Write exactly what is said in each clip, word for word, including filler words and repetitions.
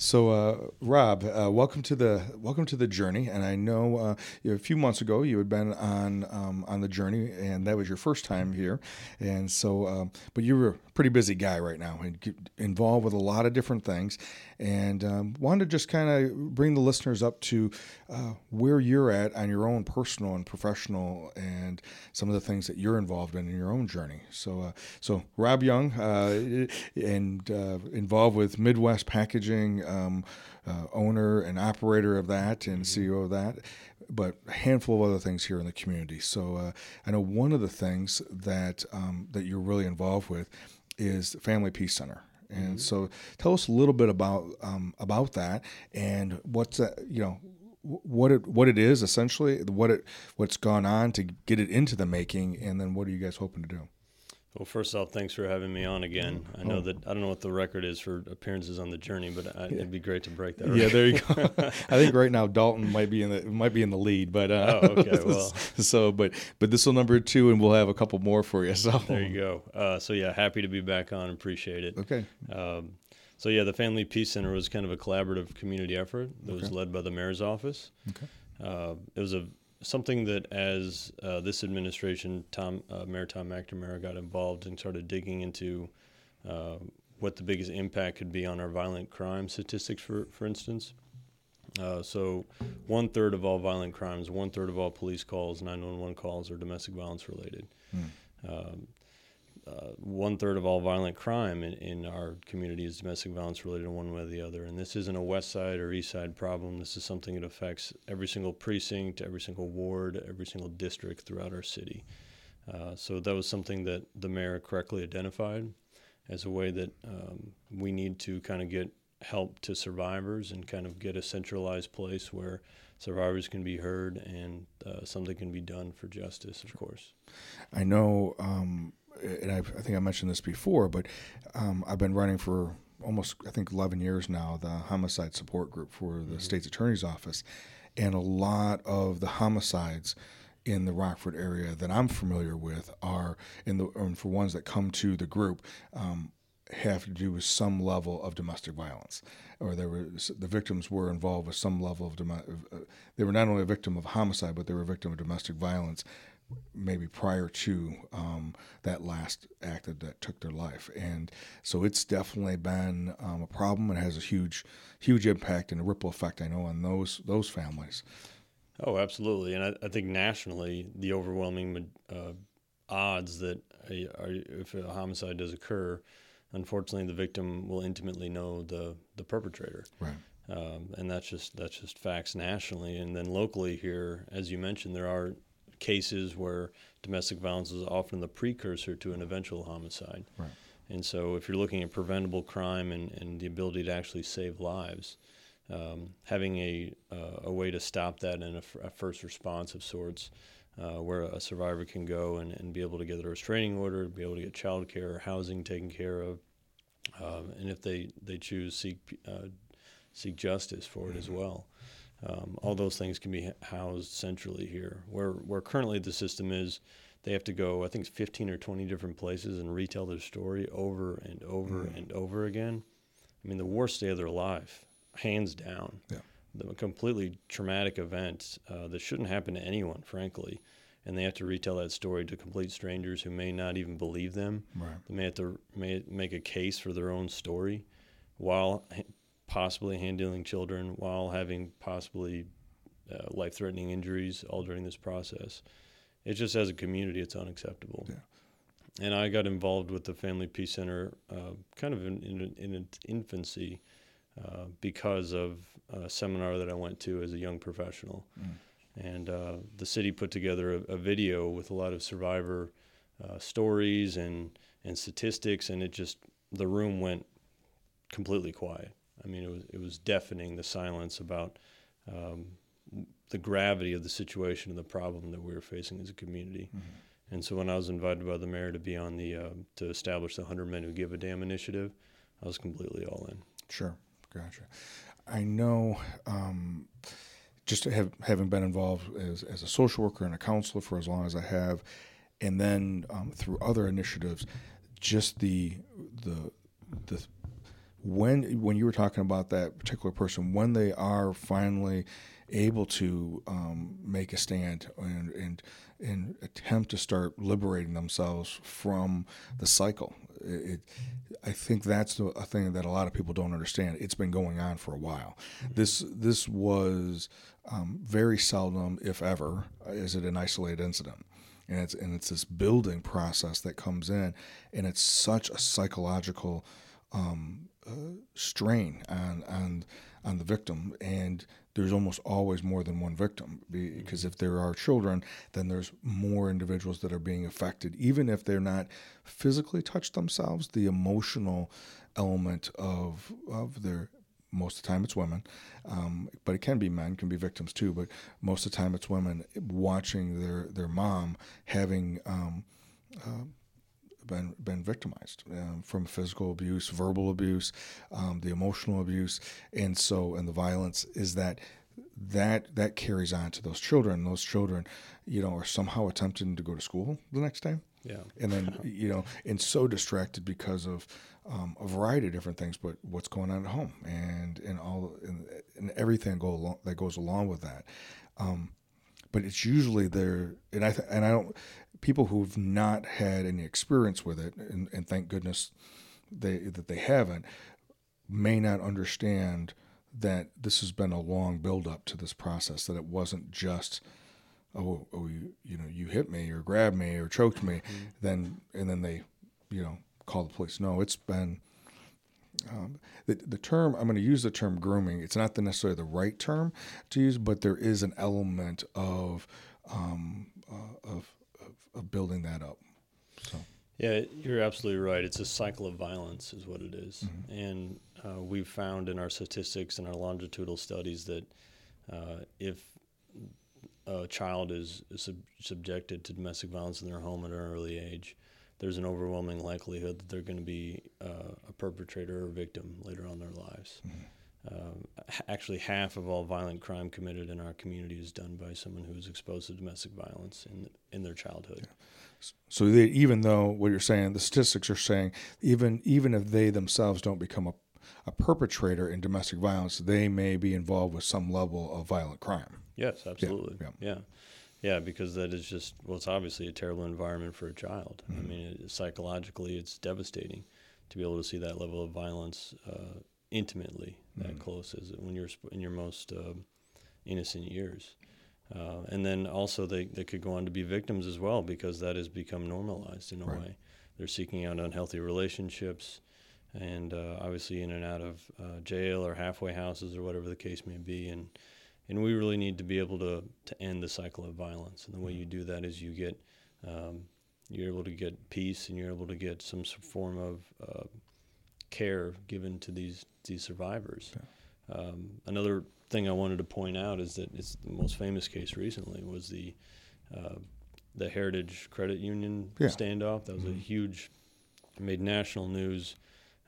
So, uh, Rob, uh, welcome to the welcome to the journey. And I know uh, you know, a few months ago you had been on um, on the journey, and that was your first time here. And so, um, but you were a pretty busy guy right now, and get involved with a lot of different things. And um, wanted to just kind of bring the listeners up to uh, where you're at on your own personal and professional, and some of the things that you're involved in in your own journey. So, uh, so Rob Young, uh, and uh, involved with Midwest Packaging. Um, uh, owner and operator of that and C E O of that, but a handful of other things here in the community. So uh, I know one of the things that um, that you're really involved with is the Family Peace Center. And mm-hmm. so tell us a little bit about um, about that and what's uh, you know what it what it is essentially, what it what's gone on to get it into the making, and then what are you guys hoping to do? Well, first off, thanks for having me on again. I know that I don't know what the record is for appearances on the journey, but I, it'd be great to break that record. Yeah, there you go. I think right now Dalton might be in the might be in the lead, but uh, oh, okay. Well, so but but this will number two, and we'll have a couple more for you. So there you go. Uh, so yeah, happy to be back on. Appreciate it. Okay. Um, so yeah, the Family Peace Center was kind of a collaborative community effort that okay. was led by the mayor's office. Okay. Uh, it was a Something that as uh, this administration, Tom, uh, Mayor Tom McNamara got involved and started digging into uh, what the biggest impact could be on our violent crime statistics, for for instance. Uh, so one third of all violent crimes, one third of all police calls, nine one one calls are domestic violence related. Mm. Um, uh, one third of all violent crime in, in our community is domestic violence related in one way or the other. And this isn't a west side or east side problem. This is something that affects every single precinct, every single ward, every single district throughout our city. Uh, so that was something that the mayor correctly identified as a way that um, we need to kind of get help to survivors and kind of get a centralized place where survivors can be heard and uh, something can be done for justice, of course. I know... Um and I, I think I mentioned this before, but um, I've been running for almost, I think, eleven years now, the homicide support group for the mm-hmm. state's attorney's office. And a lot of the homicides in the Rockford area that I'm familiar with are, in the and for ones that come to the group, um, have to do with some level of domestic violence, or there were the victims were involved with some level of, dom- uh, they were not only a victim of homicide, but they were a victim of domestic violence, maybe prior to um, that last act that, that took their life. And so it's definitely been um, a problem. It has a huge, huge impact and a ripple effect, I know, on those those families. Oh, absolutely. And I, I think nationally, the overwhelming uh, odds that a, a, if a homicide does occur, unfortunately, the victim will intimately know the, the perpetrator. Right. Um, and that's just that's just facts nationally. And then locally here, as you mentioned, there are cases where domestic violence is often the precursor to an eventual homicide. Right. And so if you're looking at preventable crime and, and the ability to actually save lives, um, having a uh, a way to stop that in a, f- a first response of sorts, uh, where a survivor can go and, and be able to get a restraining order, be able to get child care or housing taken care of, um, and if they, they choose, seek, uh, seek justice for it mm-hmm. as well. Um, all those things can be housed centrally here. Where where currently the system is, they have to go, I think, fifteen or twenty different places and retell their story over and over mm. and over again. I mean, the worst day of their life, hands down. Yeah. The completely traumatic event uh, that shouldn't happen to anyone, frankly. And they have to retell that story to complete strangers who may not even believe them. Right. They may have to may make a case for their own story while possibly handling children, while having possibly uh, life-threatening injuries all during this process. It's just, as a community, it's unacceptable. Yeah. And I got involved with the Family Peace Center uh, kind of in, in, in its infancy uh, because of a seminar that I went to as a young professional. Mm. And uh, the city put together a, a video with a lot of survivor uh, stories and, and statistics, and it just, the room went completely quiet. I mean, it was it was deafening, the silence about um, the gravity of the situation and the problem that we were facing as a community. Mm-hmm. And so when I was invited by the mayor to be on the uh, to establish the one hundred Men Who Give a Damn initiative, I was completely all in. Sure, gotcha. I know. Um, just have, having been involved as as a social worker and a counselor for as long as I have, and then um, through other initiatives, just the the the. when when you were talking about that particular person, when they are finally able to um, make a stand and, and and attempt to start liberating themselves from the cycle. It, I think that's a thing that a lot of people don't understand. It's been going on for a while. This this was um, very seldom, if ever, is it an isolated incident. And it's and it's this building process that comes in, and it's such a psychological um, uh, strain on on on the victim. And there's almost always more than one victim, because if there are children, then there's more individuals that are being affected. Even if they're not physically touched themselves, the emotional element of of their, most of the time it's women, um, but it can be men, can be victims too, but most of the time it's women watching their, their mom having um, uh, been been victimized uh, from physical abuse, verbal abuse, um, the emotional abuse, and so and the violence is that that that carries on to those children. Those children, you know, are somehow attempting to go to school the next day. Yeah, and then you know, and so distracted because of um, a variety of different things, but what's going on at home and and all and, and everything go along, that goes along with that. Um, but it's usually there, and I th- and I don't people who've not had any experience with it, and, and thank goodness they that they haven't, may not understand that this has been a long build up to this process. That it wasn't just, oh, oh you, you know, you hit me or grabbed me or choked me, mm-hmm. then and then they, you know, call the police. No, it's been um, the the term. I'm going to use the term grooming. It's not the necessarily the right term to use, but there is an element of um, uh, of, of of building that up. So yeah, you're absolutely right. It's a cycle of violence, is what it is, mm-hmm. and uh, we've found in our statistics and our longitudinal studies that uh, if a child is sub- subjected to domestic violence in their home at an early age, there's an overwhelming likelihood that they're going to be uh, a perpetrator or victim later on in their lives. Mm-hmm. Um, actually, half of all violent crime committed in our community is done by someone who is exposed to domestic violence in in their childhood. Yeah. So they, even though what you're saying, the statistics are saying, even even if they themselves don't become a, a perpetrator in domestic violence, they may be involved with some level of violent crime. Yes, absolutely. Yeah, yeah. yeah, yeah, because that is just, well, it's obviously a terrible environment for a child. Mm-hmm. I mean, it, psychologically, it's devastating to be able to see that level of violence uh, intimately, mm-hmm. that close, as when you're in your most uh, innocent years. Uh, and then also they, they could go on to be victims as well, because that has become normalized in a right. way. They're seeking out unhealthy relationships and uh, obviously in and out of uh, jail or halfway houses or whatever the case may be. And And we really need to be able to, to end the cycle of violence. And the way you do that is you get, um, you're able to get peace, and you're able to get some form of uh, care given to these, these survivors. Okay. Um, another thing I wanted to point out is that it's the most famous case recently was the uh, the Heritage Credit Union yeah. standoff. That was mm-hmm. a huge, made national news.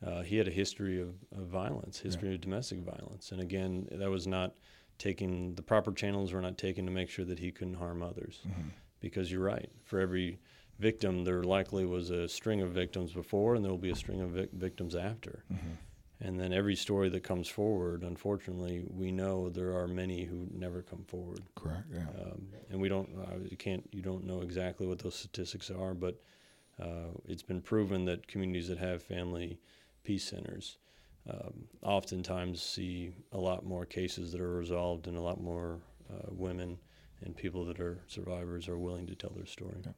Uh, he had a history of, of violence, history yeah. of domestic violence. And again, that was not... taking the proper channels were not taken to make sure that he couldn't harm others. Mm-hmm. Because you're right, for every victim, there likely was a string of victims before, and there will be a string of vic- victims after. Mm-hmm. And then every story that comes forward, unfortunately, we know there are many who never come forward. Correct. Yeah. Um, and we don't, uh, you can't, you don't know exactly what those statistics are, but uh, it's been proven that communities that have family peace centers Um, oftentimes see a lot more cases that are resolved, and a lot more uh, women and people that are survivors are willing to tell their story. Yeah.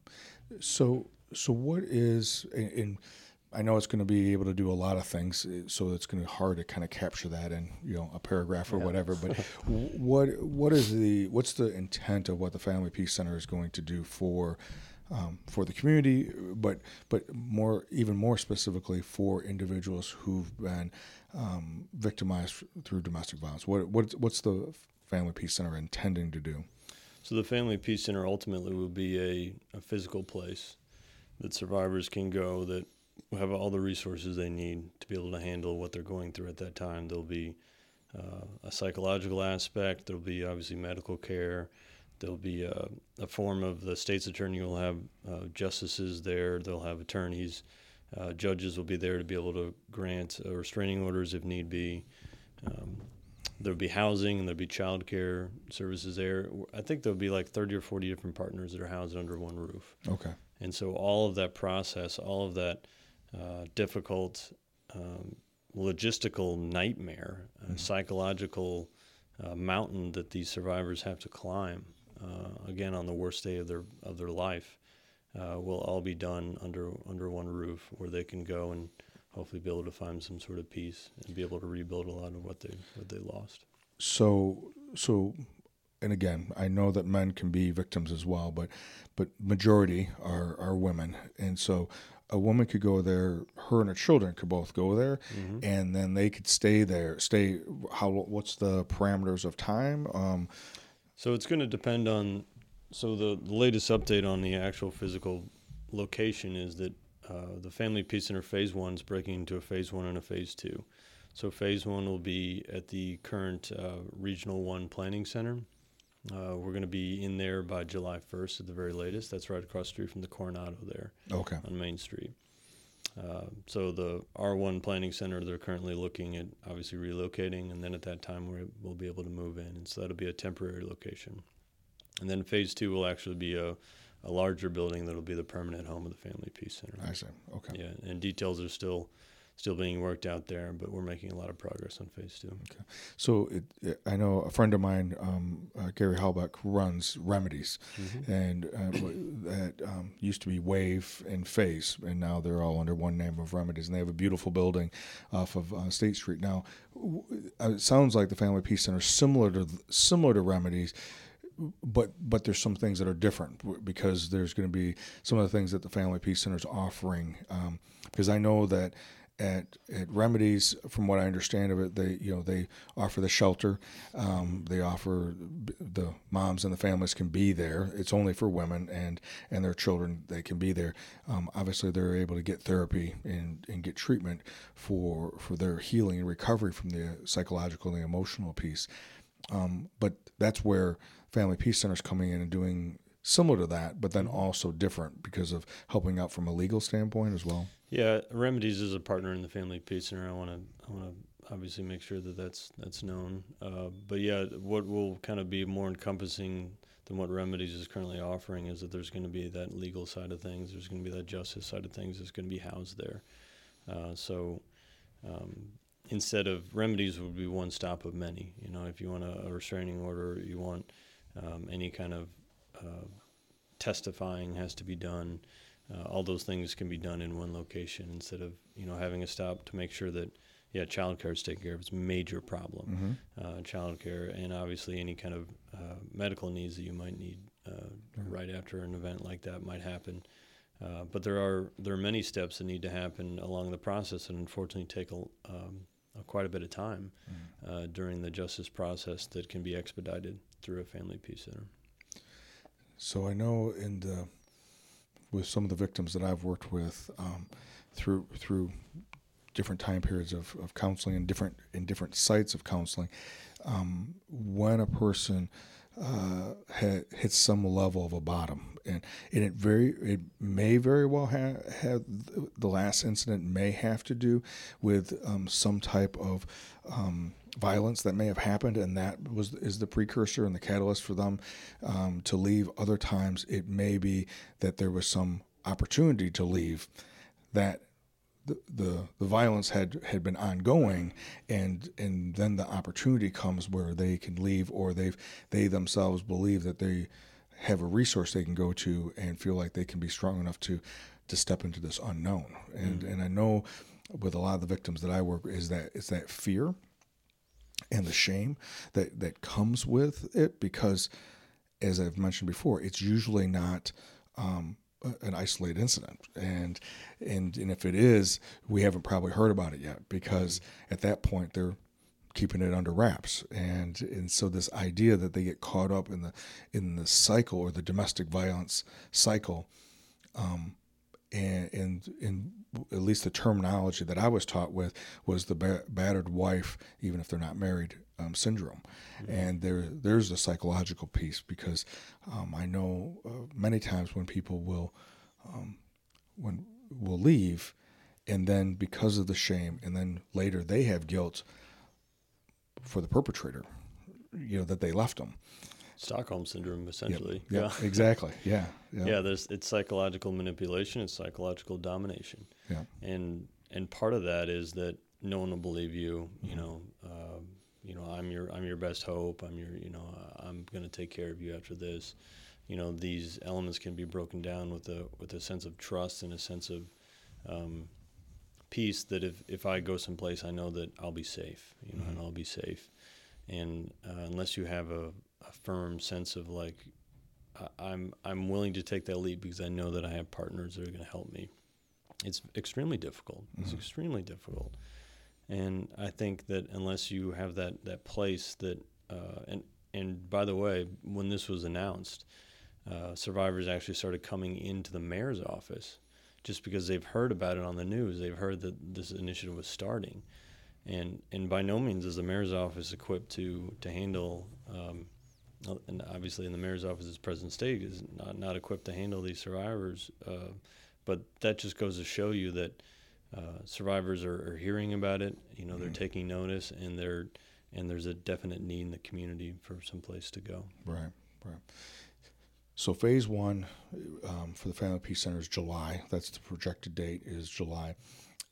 So so what is, and, and I know it's going to be able to do a lot of things, so it's going to be hard to kind of capture that in, you know, a paragraph or yeah. whatever, but what what is the, what's the intent of what the Family Peace Center is going to do for Um, for the community, but but more even more specifically for individuals who've been um, victimized through domestic violence? What what what's the Family Peace Center intending to do? So the Family Peace Center ultimately will be a, a physical place that survivors can go, that have all the resources they need to be able to handle what they're going through at that time. There'll be uh, a psychological aspect. There'll be obviously medical care. There'll be a, a form of the state's attorney will have uh, justices there. They'll have attorneys Uh, judges will be there to be able to grant uh, restraining orders if need be. Um, there'll be housing and there'll be child care services there. I think there'll be like thirty or forty different partners that are housed under one roof. Okay. And so all of that process, all of that uh, difficult um, logistical nightmare, mm-hmm. uh, psychological uh, mountain that these survivors have to climb, uh, again, on the worst day of their of their life, Uh, will all be done under under one roof, where they can go and hopefully be able to find some sort of peace and be able to rebuild a lot of what they what they lost. So so, and again, I know that men can be victims as well, but but majority are are women, and so a woman could go there, her and her children could both go there, mm-hmm. and then they could stay there. Stay how? What's the parameters of time? Um, so it's going to depend on. So the, the latest update on the actual physical location is that uh, the Family Peace Center Phase one is breaking into a Phase one and a Phase two. So Phase one will be at the current uh, Regional one Planning Center. Uh, we're going to be in there by July first at the very latest. That's right across the street from the Coronado there, okay, on Main Street. Uh, so the R one Planning Center, they're currently looking at obviously relocating, and then at that time we're, we'll be able to move in. And so that'll be a temporary location. And then Phase two will actually be a, a larger building that will be the permanent home of the Family Peace Center. I see. Okay. Yeah, and details are still still being worked out there, but we're making a lot of progress on Phase two. Okay. So it, it, I know a friend of mine, um, uh, Gary Halbach, runs Remedies, mm-hmm. and uh, that um, used to be Wave and Face, and now they're all under one name of Remedies, and they have a beautiful building off of uh, State Street. Now, w- it sounds like the Family Peace Center is similar to, similar to Remedies, But but there's some things that are different, because there's going to be some of the things that the Family Peace Center is offering. Um, because I know that at at Remedies, from what I understand of it, they you know they offer the shelter, um, they offer the moms and the families can be there. It's only for women and, and their children. They can be there. Um, obviously, they're able to get therapy and, and get treatment for for their healing and recovery from the psychological and the emotional piece. Um, but that's where Family Peace Center is coming in and doing similar to that, but then also different because of helping out from a legal standpoint as well. Yeah, Remedies is a partner in the Family Peace Center. I want to, I want to obviously make sure that that's that's known. Uh, but yeah, what will kind of be more encompassing than what Remedies is currently offering is that there's going to be that legal side of things. There's going to be that justice side of things that's going to be housed there. Uh, so. Um, Instead of Remedies would be one stop of many. You know, if you want a, a restraining order, you want um, any kind of uh, testifying has to be done. Uh, all those things can be done in one location instead of, you know, having a stop to make sure that, yeah, child care is taken care of. It's a major problem, mm-hmm. uh, child care, and obviously any kind of uh, medical needs that you might need uh, mm-hmm. right after an event like that might happen. Uh, but there are there are many steps that need to happen along the process and unfortunately take a um, quite a bit of time uh, during the justice process that can be expedited through a Family Peace Center. So I know in the, with some of the victims that I've worked with um, through through different time periods of, of counseling and different in different sites of counseling, um, when a person uh, ha- hits some level of a bottom, and, and it very it may very well have, have the last incident may have to do with um, some type of um, violence that may have happened, and that was is the precursor and the catalyst for them um, to leave. Other times it may be that there was some opportunity to leave, that the the, the violence had, had been ongoing, and and then the opportunity comes where they can leave, or they've they themselves believe that they have a resource they can go to and feel like they can be strong enough to, to step into this unknown. And mm-hmm. and I know with a lot of the victims that I work with is that it's that fear and the shame that, that comes with it, because as I've mentioned before, it's usually not um, an isolated incident. And, and, and if it is, we haven't probably heard about it yet, because at that point they're keeping it under wraps. And and so this idea that they get caught up in the in the cycle, or the domestic violence cycle, um, and, and, and at least the terminology that I was taught with was the ba- battered wife, even if they're not married, um, syndrome. Mm-hmm. And there there's the psychological piece, because um, I know uh, many times when people will, um, when will leave, and then because of the shame, and then later they have guilt for the perpetrator, you know, that they left them. Stockholm syndrome, essentially. Yep. Yep. Yeah, exactly. Yeah. Yep. Yeah. There's it's psychological manipulation. It's psychological domination. Yeah. And, and part of that is that no one will believe you, you mm-hmm. know, uh, you know, I'm your, I'm your best hope. I'm your, you know, uh, I'm going to take care of you after this. You know, these elements can be broken down with a, with a sense of trust and a sense of, um, peace that if, if I go someplace, I know that I'll be safe, you know, mm-hmm. and I'll be safe. And, uh, unless you have a, a firm sense of like, I, I'm, I'm willing to take that leap because I know that I have partners that are going to help me. It's extremely difficult. It's mm-hmm. extremely difficult. And I think that unless you have that, that place that, uh, and, and by the way, when this was announced, uh, survivors actually started coming into the mayor's office just because they've heard about it on the news. They've heard that this initiative was starting. And, and by no means is the mayor's office equipped to, to handle, um, and obviously in the mayor's office's present state is not, not equipped to handle these survivors. Uh, but that just goes to show you that, uh, survivors are, are hearing about it, you know, they're mm-hmm. taking notice, and they're, and there's a definite need in the community for some place to go. Right, right. So phase one um, for the Family Peace Center is July. That's the projected date is July.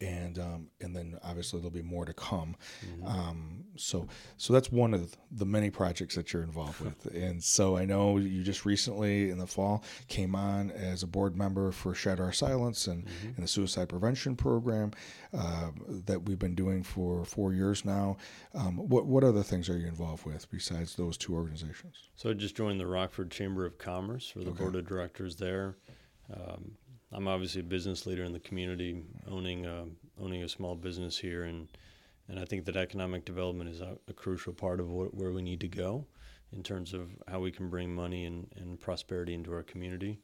And um, and then obviously there'll be more to come. Mm-hmm. Um, so so that's one of the many projects that you're involved with. And so I know you just recently in the fall came on as a board member for Shed Our Silence and, mm-hmm. and the suicide prevention program uh, that we've been doing for four years now. Um, what what other things are you involved with besides those two organizations? So I just joined the Rockford Chamber of Commerce for the okay. board of directors there. Um, I'm obviously a business leader in the community, owning a, owning a small business here, and and I think that economic development is a, a crucial part of what, where we need to go in terms of how we can bring money and, and prosperity into our community.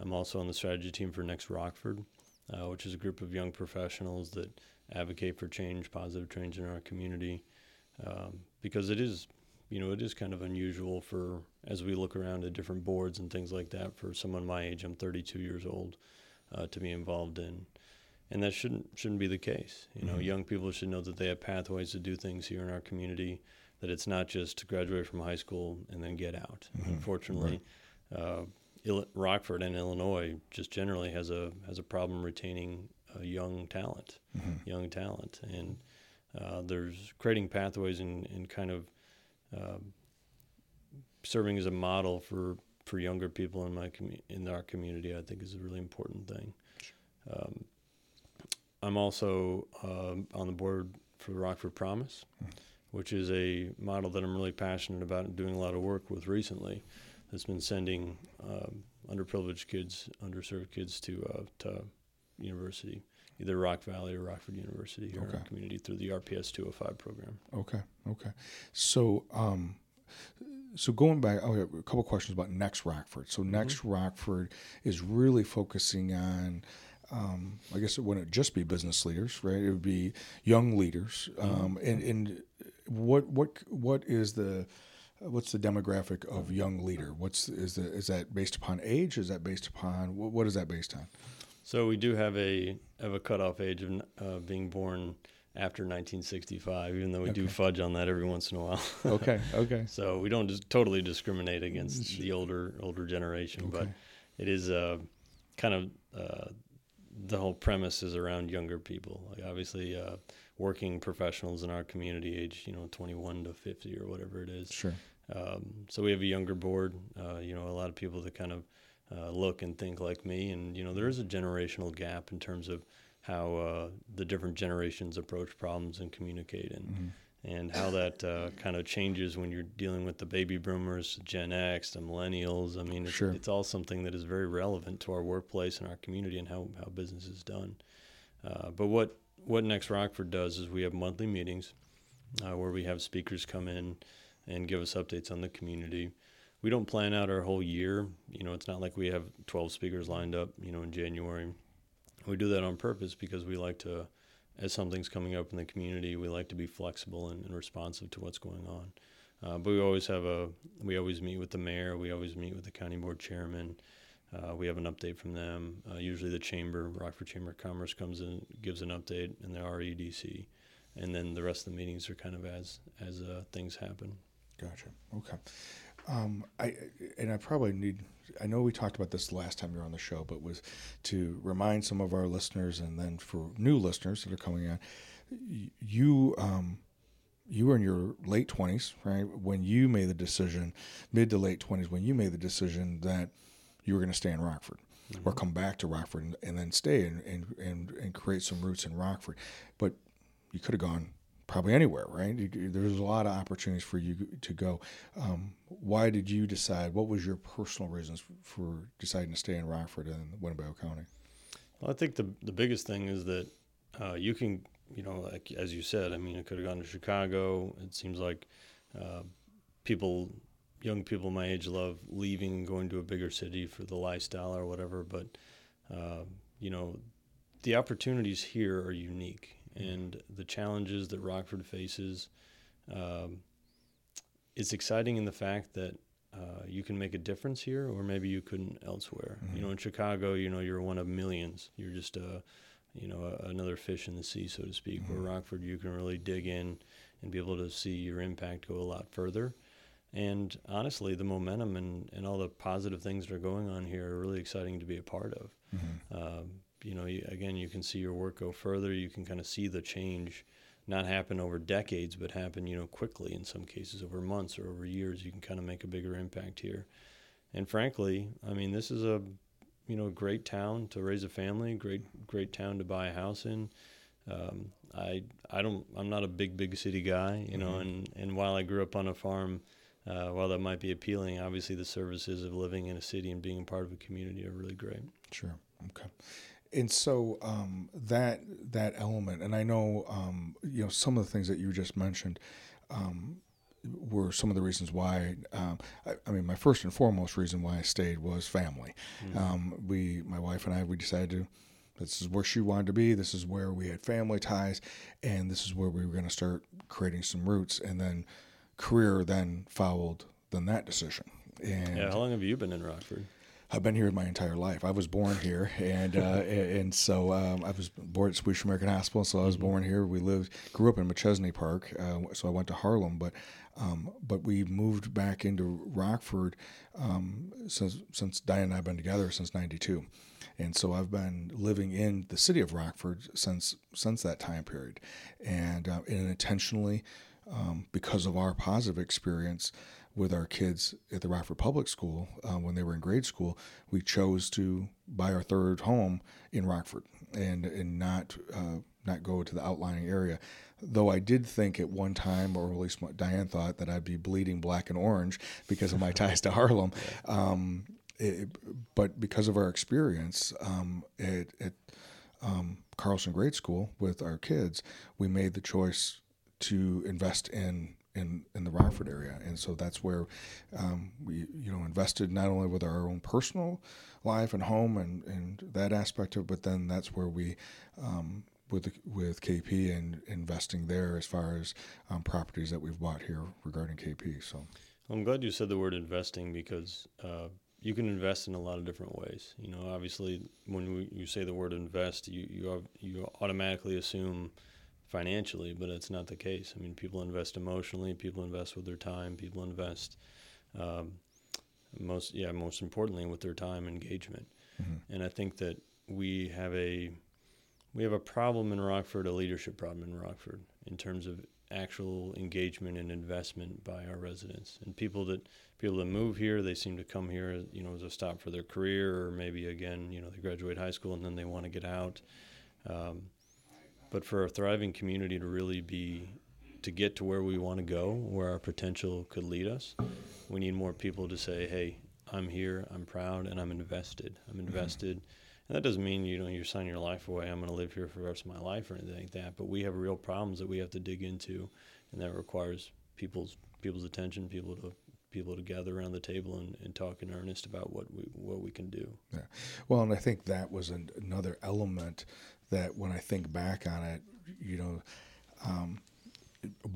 I'm also on the strategy team for Next Rockford, uh, which is a group of young professionals that advocate for change, positive change in our community, um, because it is, you know, it is kind of unusual for, as we look around at different boards and things like that, for someone my age, I'm thirty-two years old, uh, to be involved in. And that shouldn't shouldn't be the case. You know, mm-hmm. young people should know that they have pathways to do things here in our community, that it's not just to graduate from high school and then get out. Mm-hmm. Unfortunately, right. uh, Il- Rockford and Illinois just generally has a has a problem retaining uh, young talent, mm-hmm. young talent. And uh, there's creating pathways and, and kind of, Uh, serving as a model for, for younger people in my commu- in our community, I think, is a really important thing. Um, I'm also uh, on the board for the Rockford Promise, which is a model that I'm really passionate about and doing a lot of work with recently. That's been sending uh, underprivileged kids, underserved kids to uh, to university, either Rock Valley or Rockford University here okay. in our community through the R P S two oh five program. Okay, okay. So um, so going back, oh, a couple of questions about Next Rockford. So mm-hmm. Next Rockford is really focusing on, um, I guess it wouldn't just be business leaders, right? It would be young leaders. Mm-hmm. Um, and and what what what is the... What's the demographic of young leader? What's is the, is that based upon age? Is that based upon what? What is that based on? So we do have a have a cutoff age of uh, being born after nineteen sixty-five, even though we okay. do fudge on that every once in a while. okay, okay. So we don't just totally discriminate against the older older generation, okay. but it is uh, kind of uh, the whole premise is around younger people. Like obviously, uh, working professionals in our community, age you know twenty-one to fifty or whatever it is. Sure. Um, so we have a younger board. Uh, you know, a lot of people that kind of. Uh, look and think like me, and you know there is a generational gap in terms of how uh, the different generations approach problems and communicate, and mm-hmm. and how that uh, kind of changes when you're dealing with the baby boomers, Gen X, the millennials. I mean, it's, sure. it's all something that is very relevant to our workplace and our community and how, how business is done. Uh, but what what Next Rockford does is we have monthly meetings uh, where we have speakers come in and give us updates on the community. We don't plan out our whole year. You know, it's not like we have twelve speakers lined up, you know, in January. We do that on purpose because we like to, as something's coming up in the community, we like to be flexible and, and responsive to what's going on. Uh, but we always have a, we always meet with the mayor. We always meet with the county board chairman. Uh, we have an update from them. Uh, usually the Chamber, Rockford Chamber of Commerce, comes in, gives an update, and the R E D C. And then the rest of the meetings are kind of as as uh, things happen. Gotcha. Okay. Um, I and I probably need, I know we talked about this last time you were on the show, but was to remind some of our listeners, and then for new listeners that are coming on, you um, you were in your late twenties, right, when you made the decision, mid to late twenties, when you made the decision that you were going to stay in Rockford. Mm-hmm. Or come back to Rockford and, and then stay and, and, and, and create some roots in Rockford. But you could have gone probably anywhere, right? You, there's a lot of opportunities for you to go. Um, why did you decide? What was your personal reasons for deciding to stay in Rockford and Winnebago County? Well, I think the the biggest thing is that uh, you can, you know, like, as you said, I mean, I could have gone to Chicago. It seems like uh, people, young people my age, love leaving, going to a bigger city for the lifestyle or whatever. But, uh, you know, the opportunities here are unique. And the challenges that Rockford faces, um, it's exciting in the fact that uh, you can make a difference here, or maybe you couldn't elsewhere. Mm-hmm. You know, in Chicago, you know, you're one of millions. You're just, uh, you know, a, another fish in the sea, so to speak. Mm-hmm. Where Rockford, you can really dig in and be able to see your impact go a lot further. And honestly, the momentum and, and all the positive things that are going on here are really exciting to be a part of. Mm-hmm. Uh, You know, you, again, you can see your work go further. You can kind of see the change not happen over decades, but happen, you know, quickly in some cases over months or over years. You can kind of make a bigger impact here. And frankly, I mean, this is a, you know, great town to raise a family, great, great town to buy a house in. Um, I, I don't, I'm not a big, big city guy, you mm-hmm. know, and, and while I grew up on a farm, uh, while that might be appealing, obviously the services of living in a city and being a part of a community are really great. Sure. Okay. And so um, that that element, and I know um, you know some of the things that you just mentioned um, were some of the reasons why. Um, I, I mean, my first and foremost reason why I stayed was family. Mm-hmm. Um, we, my wife and I, we decided to. This is where she wanted to be. This is where we had family ties, and this is where we were going to start creating some roots. And then career then followed then that decision. And yeah, how long have you been in Rockford? I've been here my entire life. I was born here, and uh, and so um, I was born at Swedish American Hospital, so I was born here. We lived, grew up in Machesney Park, uh, so I went to Harlem, but um, but we moved back into Rockford um, since since Diane and I have been together since ninety-two, and so I've been living in the city of Rockford since since that time period, and uh, and intentionally um, because of our positive experience with our kids at the Rockford Public School, um, when they were in grade school, we chose to buy our third home in Rockford and and not uh, not go to the outlying area. Though I did think at one time, or at least Diane thought, that I'd be bleeding black and orange because of my ties to Harlem. Um, it, but because of our experience um, at, at um, Carlson Grade School with our kids, we made the choice to invest in In, in the Rockford area, and so that's where um, we, you know, invested not only with our own personal life and home and, and that aspect of, but then that's where we, um, with with K P and investing there as far as um, properties that we've bought here regarding K P. So I'm glad you said the word investing, because uh, you can invest in a lot of different ways. You know, obviously when we, you say the word invest, you you, have, you automatically assume financially, but it's not the case. I mean, people invest emotionally, people invest with their time, people invest um, most, yeah, most importantly with their time engagement. Mm-hmm. And I think that we have a, we have a problem in Rockford, a leadership problem in Rockford in terms of actual engagement and investment by our residents and people that, people that move here. They seem to come here, you know, as a stop for their career, or maybe again, you know, they graduate high school and then they want to get out. Um, But for a thriving community to really be, to get to where we want to go, where our potential could lead us, we need more people to say, hey, I'm here, I'm proud, and I'm invested. I'm invested. Mm-hmm. And that doesn't mean, you know, you're signing your life away, I'm going to live here for the rest of my life or anything like that. But we have real problems that we have to dig into, and that requires people's people's attention, people to people to gather around the table and, and talk in earnest about what we what we can do. Yeah. Well, and I think that was an, another element that when I think back on it, you know, um,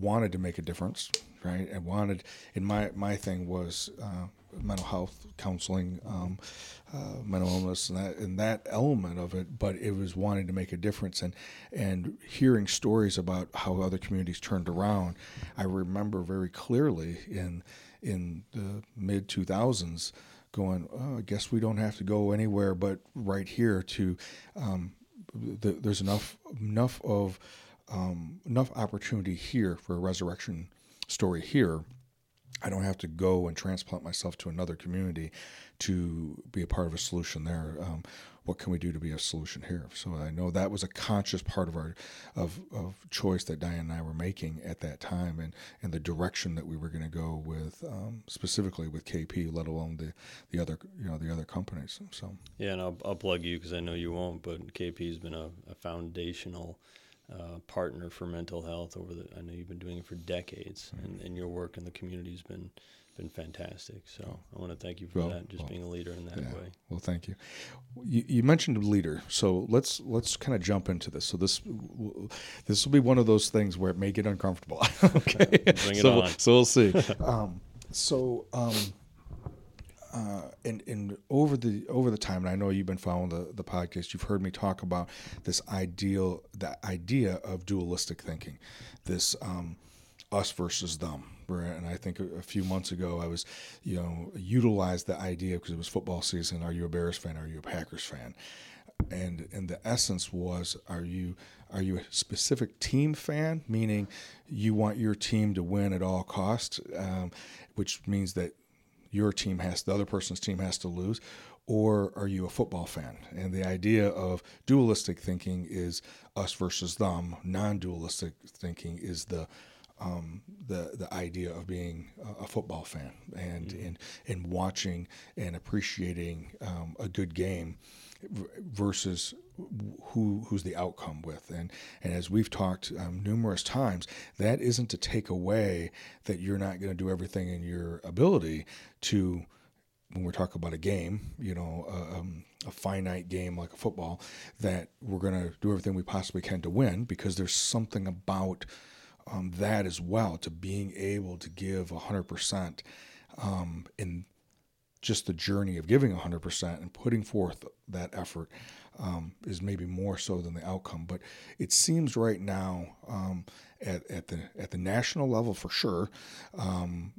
wanted to make a difference, right? And wanted, and my, my thing was, uh, mental health counseling, um, uh, mental illness, and that, and that element of it. But it was wanting to make a difference, and and hearing stories about how other communities turned around. I remember very clearly in in the mid two thousands, going, oh, I guess we don't have to go anywhere but right here. To um, the, there's enough enough of um, enough opportunity here for a resurrection story here. I don't have to go and transplant myself to another community to be a part of a solution there. Um, what can we do to be a solution here? So I know that was a conscious part of our of, of choice that Diane and I were making at that time, and, and the direction that we were going to go with, um, specifically with K P, let alone the, the other you know the other companies. So yeah, and I'll, I'll plug you because I know you won't, but K P's been a, a foundational Uh, partner for mental health over the. I know you've been doing it for decades, mm-hmm. and, and your work in the community has been been fantastic. So oh. I want to thank you for well, that, just well, being a leader in that yeah. way. Well, thank you. You, you mentioned leader, so let's let's kind of jump into this. So this this will be one of those things where it may get uncomfortable. Okay, bring it so, on. So we'll see. um, so. Um, Uh, and, and over the over the time, and I know you've been following the, the podcast, you've heard me talk about this ideal, the idea of dualistic thinking, this um, us versus them. And I think a few months ago, I was, you know, utilized the idea because it was football season. Are you a Bears fan? Are you a Packers fan? And and the essence was, are you are you a specific team fan? Meaning, you want your team to win at all costs, um, which means that your team has, the other person's team has to lose, or are you a football fan? And the idea of dualistic thinking is us versus them. Non-dualistic thinking is the um, the the idea of being a football fan and mm-hmm. and, and watching and appreciating um, a good game versus who who's the outcome with. And, and as we've talked um, numerous times, that isn't to take away that you're not going to do everything in your ability to, when we're talking about a game, you know, uh, um, a finite game like a football, that we're going to do everything we possibly can to win, because there's something about um, that as well, to being able to give one hundred percent um, in just the journey of giving one hundred percent and putting forth that effort um, is maybe more so than the outcome. But it seems right now um, at, at the at the national level for sure, um,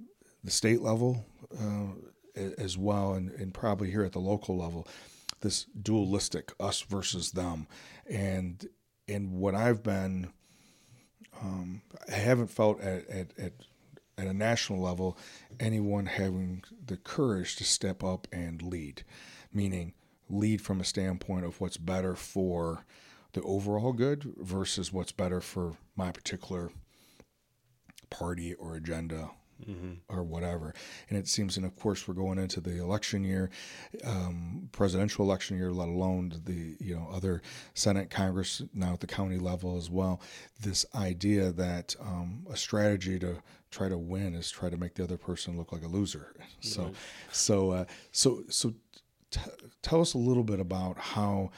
the state level uh, as well, and, and probably here at the local level, this dualistic us versus them. And and what I've been, um, I haven't felt at at, at at a national level, anyone having the courage to step up and lead, meaning lead from a standpoint of what's better for the overall good versus what's better for my particular party or agenda mm-hmm. or whatever. And it seems, and of course we're going into the election year, um, presidential election year, let alone the, you know, other Senate, Congress, now at the county level as well, this idea that um, a strategy to try to win is try to make the other person look like a loser. So, right. so, uh, so, so t- tell us a little bit about how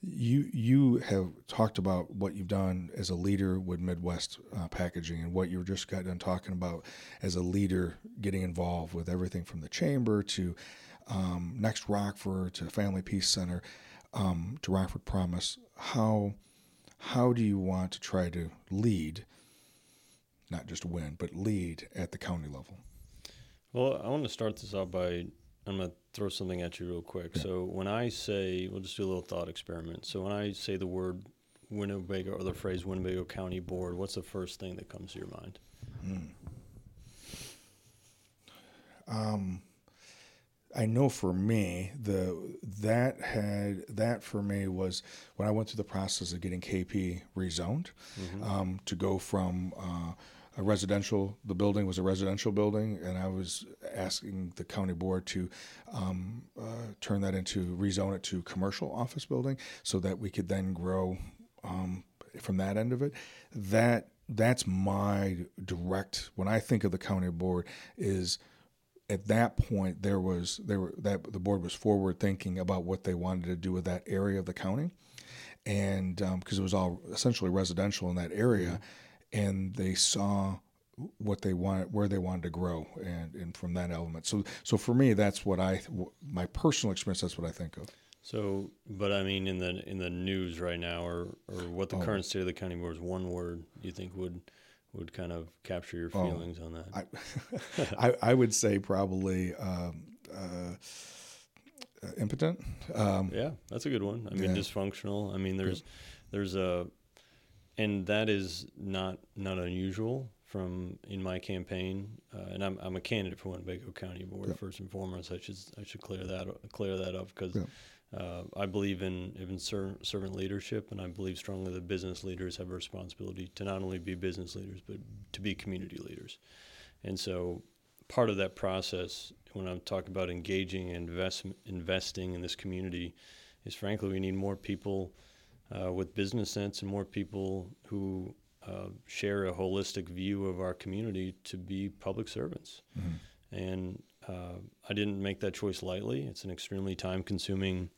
you, you have talked about what you've done as a leader with Midwest uh, Packaging, and what you just got done talking about as a leader, getting involved with everything from the chamber to, um, Next Rockford, to Family Peace Center, um, to Rockford Promise. How, how do you want to try to lead, not just win, but lead at the county level? Well, I want to start this out by, I'm going to throw something at you real quick. Yeah. So when I say, we'll just do a little thought experiment. So when I say the word Winnebago, or the phrase Winnebago County Board, what's the first thing that comes to your mind? Hmm. Um, I know for me, the that had that for me was when I went through the process of getting K P rezoned mm-hmm. um, to go from uh, a residential, the building was a residential building, and I was asking the county board to um, uh, turn that into, rezone it to commercial office building, so that we could then grow um, from that end of it. That that's my direct, when I think of the county board, is at that point there was there were that the board was forward thinking about what they wanted to do with that area of the county, and because um, it was all essentially residential in that area. Mm-hmm. And they saw what they wanted, where they wanted to grow, and, and from that element. So, so for me, that's what I, my personal experience, that's what I think of. So, but I mean, in the in the news right now, or, or what the oh. current state of the county board is, one word you think would would kind of capture your feelings oh, on that? I, I I would say probably um, uh, impotent. Um, yeah, that's a good one. I mean, yeah. dysfunctional. I mean, there's good. there's a, and that is not not unusual. From in my campaign, uh, and I'm I'm a candidate for Winnebago County Board yeah. first and foremost. I should I should clear that clear that up because yeah. uh, I believe in in ser- servant leadership, and I believe strongly that business leaders have a responsibility to not only be business leaders but to be community leaders. And so, part of that process, when I'm talking about engaging and invest, investing in this community, is frankly we need more people uh, with business sense and more people who. Uh, share a holistic view of our community to be public servants. Mm-hmm. And uh, I didn't make that choice lightly. It's an extremely time-consuming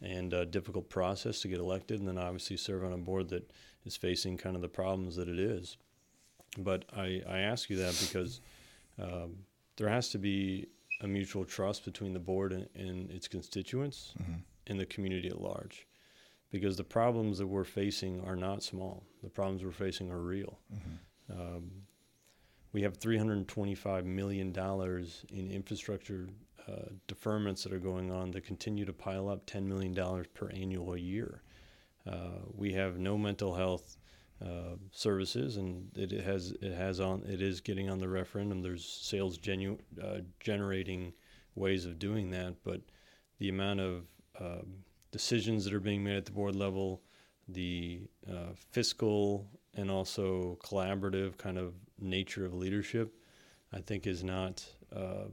and uh, difficult process to get elected, and then obviously serve on a board that is facing kind of the problems that it is. But I, I ask you that because um, there has to be a mutual trust between the board and, and its constituents mm-hmm. and the community at large. Because the problems that we're facing are not small. The problems we're facing are real. Mm-hmm. Um, we have three hundred twenty-five million dollars in infrastructure uh, deferments that are going on that continue to pile up ten million dollars per annual year. Uh, we have no mental health uh, services, and it has it has on it is getting on the referendum. There's sales genu- uh, generating ways of doing that, but the amount of uh, decisions that are being made at the board level, the uh, fiscal and also collaborative kind of nature of leadership, I think is not uh,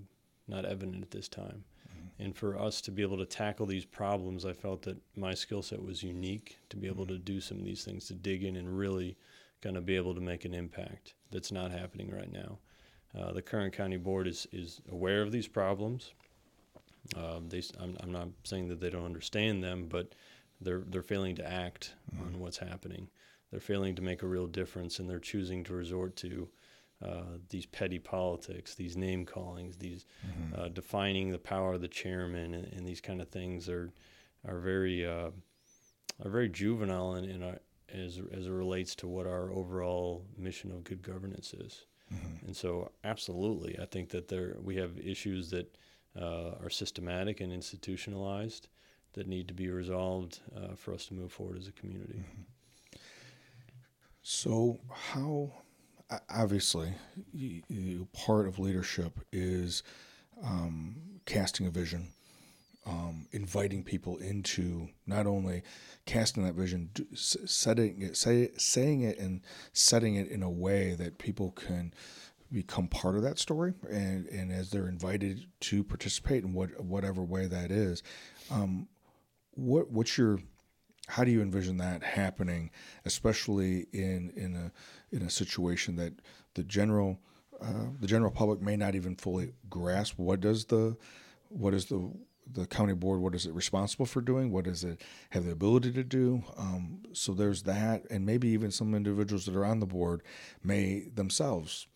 not evident at this time. Mm-hmm. And for us to be able to tackle these problems, I felt that my skill set was unique to be able mm-hmm. to do some of these things, to dig in and really kind of be able to make an impact that's not happening right now. Uh, the current county board is, is aware of these problems. Um, they, I'm, I'm not saying that they don't understand them, but they're they're failing to act mm-hmm. on what's happening. They're failing to make a real difference, and they're choosing to resort to uh, these petty politics, these name callings, these mm-hmm. uh, defining the power of the chairman, and, and these kind of things are are very uh, are very juvenile in, in our, as as it relates to what our overall mission of good governance is. Mm-hmm. And so, absolutely, I think that there we have issues that. Uh, are systematic and institutionalized that need to be resolved uh, for us to move forward as a community. Mm-hmm. So how, obviously, you, you, part of leadership is um, casting a vision, um, inviting people into not only casting that vision, setting it, say, saying it and setting it in a way that people can become part of that story, and, and as they're invited to participate in what whatever way that is, um, what what's your, how do you envision that happening, especially in in a in a situation that the general uh, the general public may not even fully grasp? What does the what is the the county board? What is it responsible for doing? What does it have the ability to do? Um, so there's that, and maybe even some individuals that are on the board may themselves.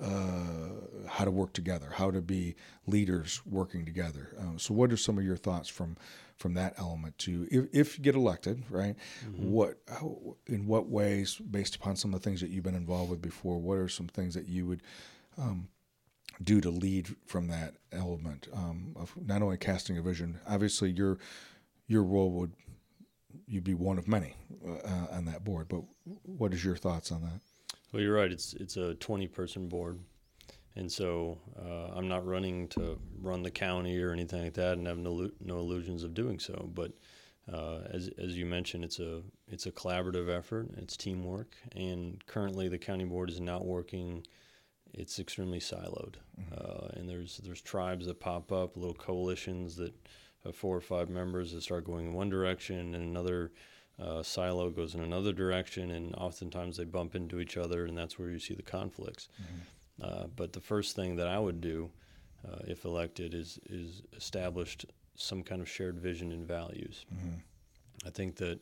Uh, how to work together, how to be leaders working together. Um, so what are some of your thoughts from from that element to, if, if you get elected, right, mm-hmm. what how, in what ways, based upon some of the things that you've been involved with before, what are some things that you would um, do to lead from that element um, of not only casting a vision, obviously your your role would, you'd be one of many uh, on that board, but what is your thoughts on that? Well, you're right. It's it's a twenty-person board, and so uh, I'm not running to run the county or anything like that, and have no no illusions of doing so. But uh, as as you mentioned, it's a it's a collaborative effort. It's teamwork, and currently the county board is not working. It's extremely siloed, mm-hmm. uh, and there's there's tribes that pop up, little coalitions that have four or five members that start going in one direction and another. Uh, silo goes in another direction, and oftentimes they bump into each other, and that's where you see the conflicts. Mm-hmm. Uh, but the first thing that I would do, uh, if elected, is is established some kind of shared vision and values. Mm-hmm. I think that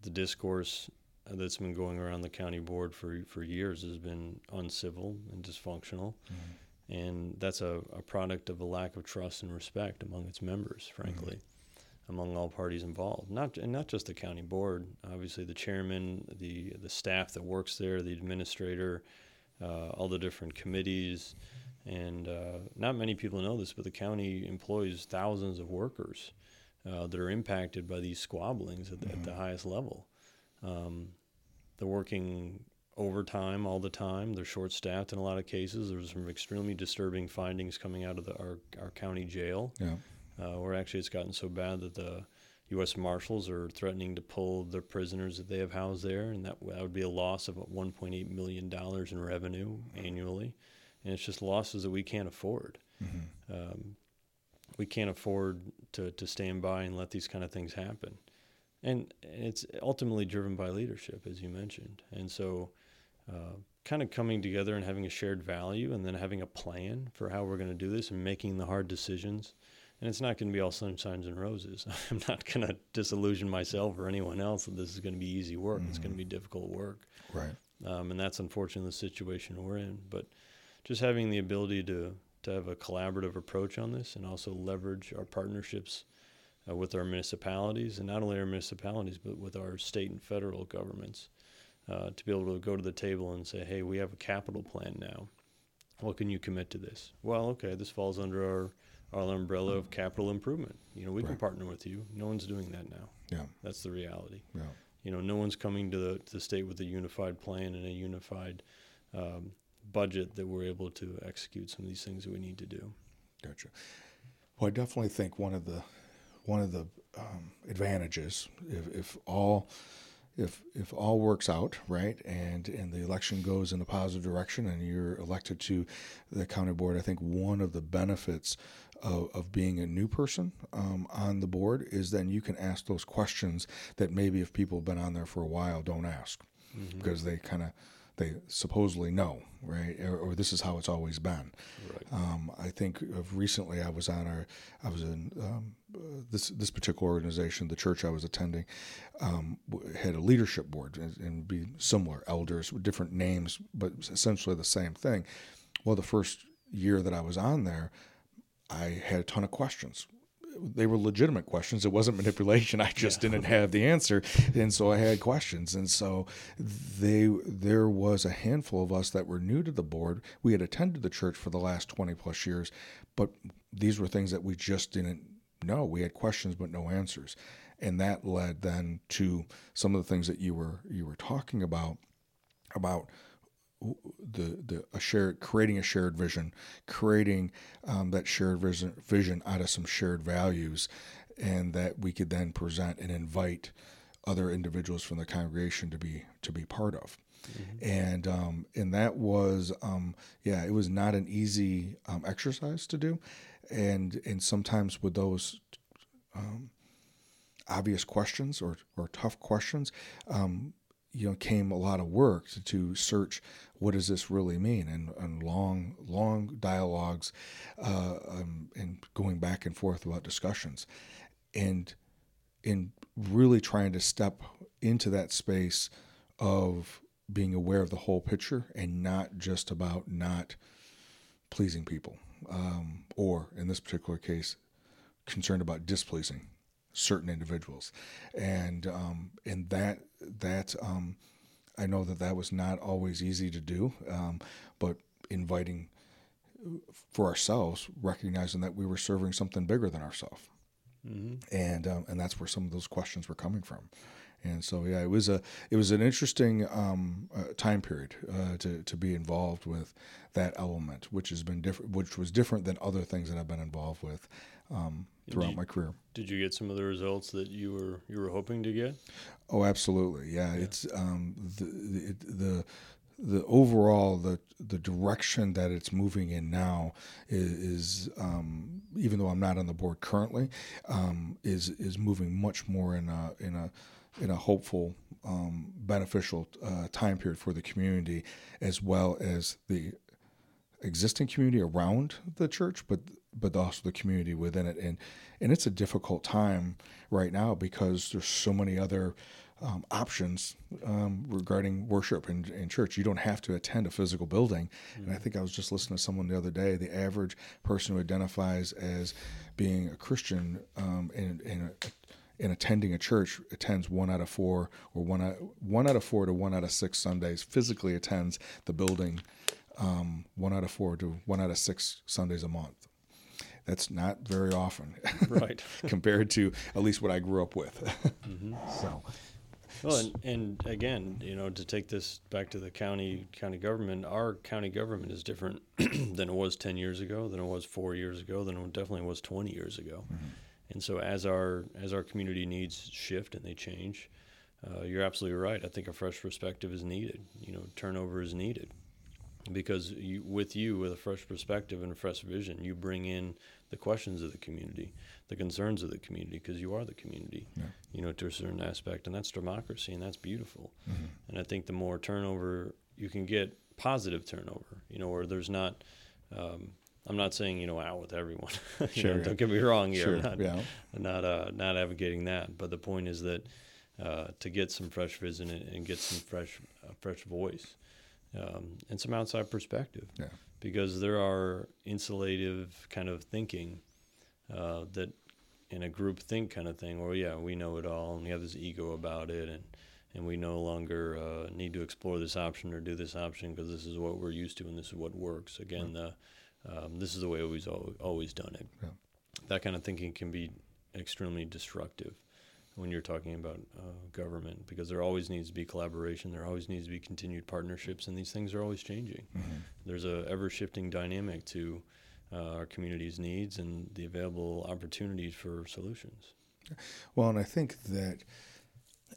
the discourse that's been going around the county board for, for years has been uncivil and dysfunctional. Mm-hmm. And that's a, a product of a lack of trust and respect among its members, frankly, mm-hmm. among all parties involved. Not and not just the county board, obviously the chairman, the, the staff that works there, the administrator, uh, all the different committees. And uh, not many people know this, but the county employs thousands of workers uh, that are impacted by these squabblings at the, mm-hmm. at the highest level. Um, they're working overtime all the time. They're short-staffed in a lot of cases. There's some extremely disturbing findings coming out of the, our, our county jail, yeah. uh, where actually it's gotten so bad that the U S Marshals are threatening to pull the prisoners that they have housed there, and that, that would be a loss of one point eight million dollars in revenue annually. And it's just losses that we can't afford. Mm-hmm. Um, we can't afford to, to stand by and let these kind of things happen. And it's ultimately driven by leadership, as you mentioned. And so uh, kind of coming together and having a shared value and then having a plan for how we're going to do this and making the hard decisions. And it's not going to be all sunshine and roses. I'm not going to disillusion myself or anyone else that this is going to be easy work. Mm-hmm. It's going to be difficult work. Right. Um, and that's unfortunately the situation we're in. But just having the ability to, to have a collaborative approach on this and also leverage our partnerships Uh, with our municipalities, and not only our municipalities, but with our state and federal governments, uh, to be able to go to the table and say, hey, we have a capital plan now. What can you commit to this? Well, okay, this falls under our, our umbrella of capital improvement. You know, we right. can partner with you. No one's doing that now. Yeah. That's the reality. Yeah. You know, no one's coming to the, to the state with a unified plan and a unified um, budget that we're able to execute some of these things that we need to do. Gotcha. Well, I definitely think one of the One of the um, advantages, if, if all, if if all works out right, and, and the election goes in the positive direction, and you're elected to the county board, I think one of the benefits of, of being a new person um, on the board is then you can ask those questions that maybe if people have been on there for a while, don't ask, mm-hmm. because they kind of they supposedly know, right? Or, or this is how it's always been. Right. Um, I think of recently I was on our, I was in um, this this particular organization, the church I was attending, um, had a leadership board and, and be similar elders with different names, but essentially the same thing. Well, the first year that I was on there, I had a ton of questions. They were legitimate questions. It wasn't manipulation. I just yeah. didn't have the answer. And so I had questions. And so they, there was a handful of us that were new to the board. We had attended the church for the last twenty plus years, but these were things that we just didn't know. We had questions, but no answers. And that led then to some of the things that you were, you were talking about, about the the a shared creating a shared vision, creating um, that shared vision vision out of some shared values, and that we could then present and invite other individuals from the congregation to be to be part of, mm-hmm. and um, and that was um, yeah it was not an easy um, exercise to do, and and sometimes with those um, obvious questions or or tough questions. Um, you know, came a lot of work to, to search what does this really mean, and, and long, long dialogues uh, um, and going back and forth about discussions, and in really trying to step into that space of being aware of the whole picture and not just about not pleasing people um, or, in this particular case, concerned about displeasing certain individuals. And um, and that that um, I know that that was not always easy to do, um, but inviting for ourselves, recognizing that we were serving something bigger than ourselves, mm-hmm. and um, and that's where some of those questions were coming from. And so yeah, it was a it was an interesting um, uh, time period uh, to to be involved with that element, which has been different, which was different than other things that I've been involved with. Um, throughout you, my career. Did you get some of the results that you were you were hoping to get? Oh, absolutely. Yeah, yeah. It's um, the, the the the overall the the direction that it's moving in now is, is um, even though I'm not on the board currently, um, is is moving much more in a in a in a hopeful, um, beneficial uh, time period for the community, as well as the existing community around the church, but but also the community within it. And and it's a difficult time right now because there's so many other um, options um, regarding worship and, and church. You don't have to attend a physical building. Mm-hmm. And I think I was just listening to someone the other day, the average person who identifies as being a Christian um, and, and, and attending a church attends one out of four or one out, one out of four to one out of six Sundays, physically attends the building um, one out of four to one out of six Sundays a month. That's not very often, right? Compared to at least what I grew up with. Mm-hmm. So, well, and, and again, you know, to take this back to the county county government, our county government is different than it was ten years ago, than it was four years ago, than it definitely was twenty years ago. Mm-hmm. And so, as our as our community needs shift and they change, uh, you're absolutely right. I think a fresh perspective is needed. You know, turnover is needed. Because you, with you, with a fresh perspective and a fresh vision, you bring in the questions of the community, the concerns of the community, because you are the community, yeah. you know, to a certain aspect. And that's democracy, and that's beautiful. Mm-hmm. And I think the more turnover you can get, positive turnover, you know, where there's not, um, I'm not saying, you know, out with everyone. you sure, know, yeah. Don't get me wrong here. Sure, I'm not, yeah. not, uh, not advocating that. But the point is that uh, to get some fresh vision and get some fresh, uh, fresh voice. Um, and some outside perspective, yeah. because there are insulative kind of thinking uh, that in a group think kind of thing, well, yeah, we know it all, and we have this ego about it, and, and we no longer uh, need to explore this option or do this option because this is what we're used to and this is what works. Again, right. the, um, this is the way we've always, always done it. Yeah. That kind of thinking can be extremely destructive when you're talking about uh, government, because there always needs to be collaboration, there always needs to be continued partnerships, and these things are always changing. Mm-hmm. There's a ever-shifting dynamic to uh, our community's needs and the available opportunities for solutions. Well, and I think that,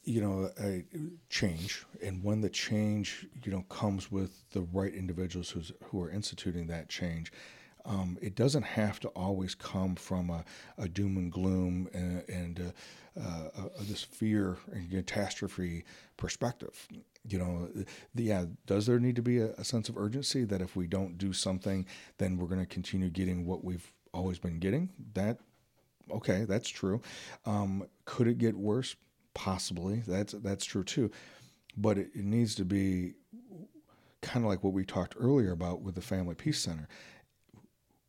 you know, a change, and when the change, you know, comes with the right individuals who's, who are instituting that change, Um, it doesn't have to always come from a, a doom and gloom and, and uh, uh, uh, this fear and catastrophe perspective. You know, the, yeah, does there need to be a, a sense of urgency that if we don't do something, then we're going to continue getting what we've always been getting? That, okay, that's true. Um, could it get worse? Possibly. That's, that's true too. But it, it needs to be kind of like what we talked earlier about with the Family Peace Center.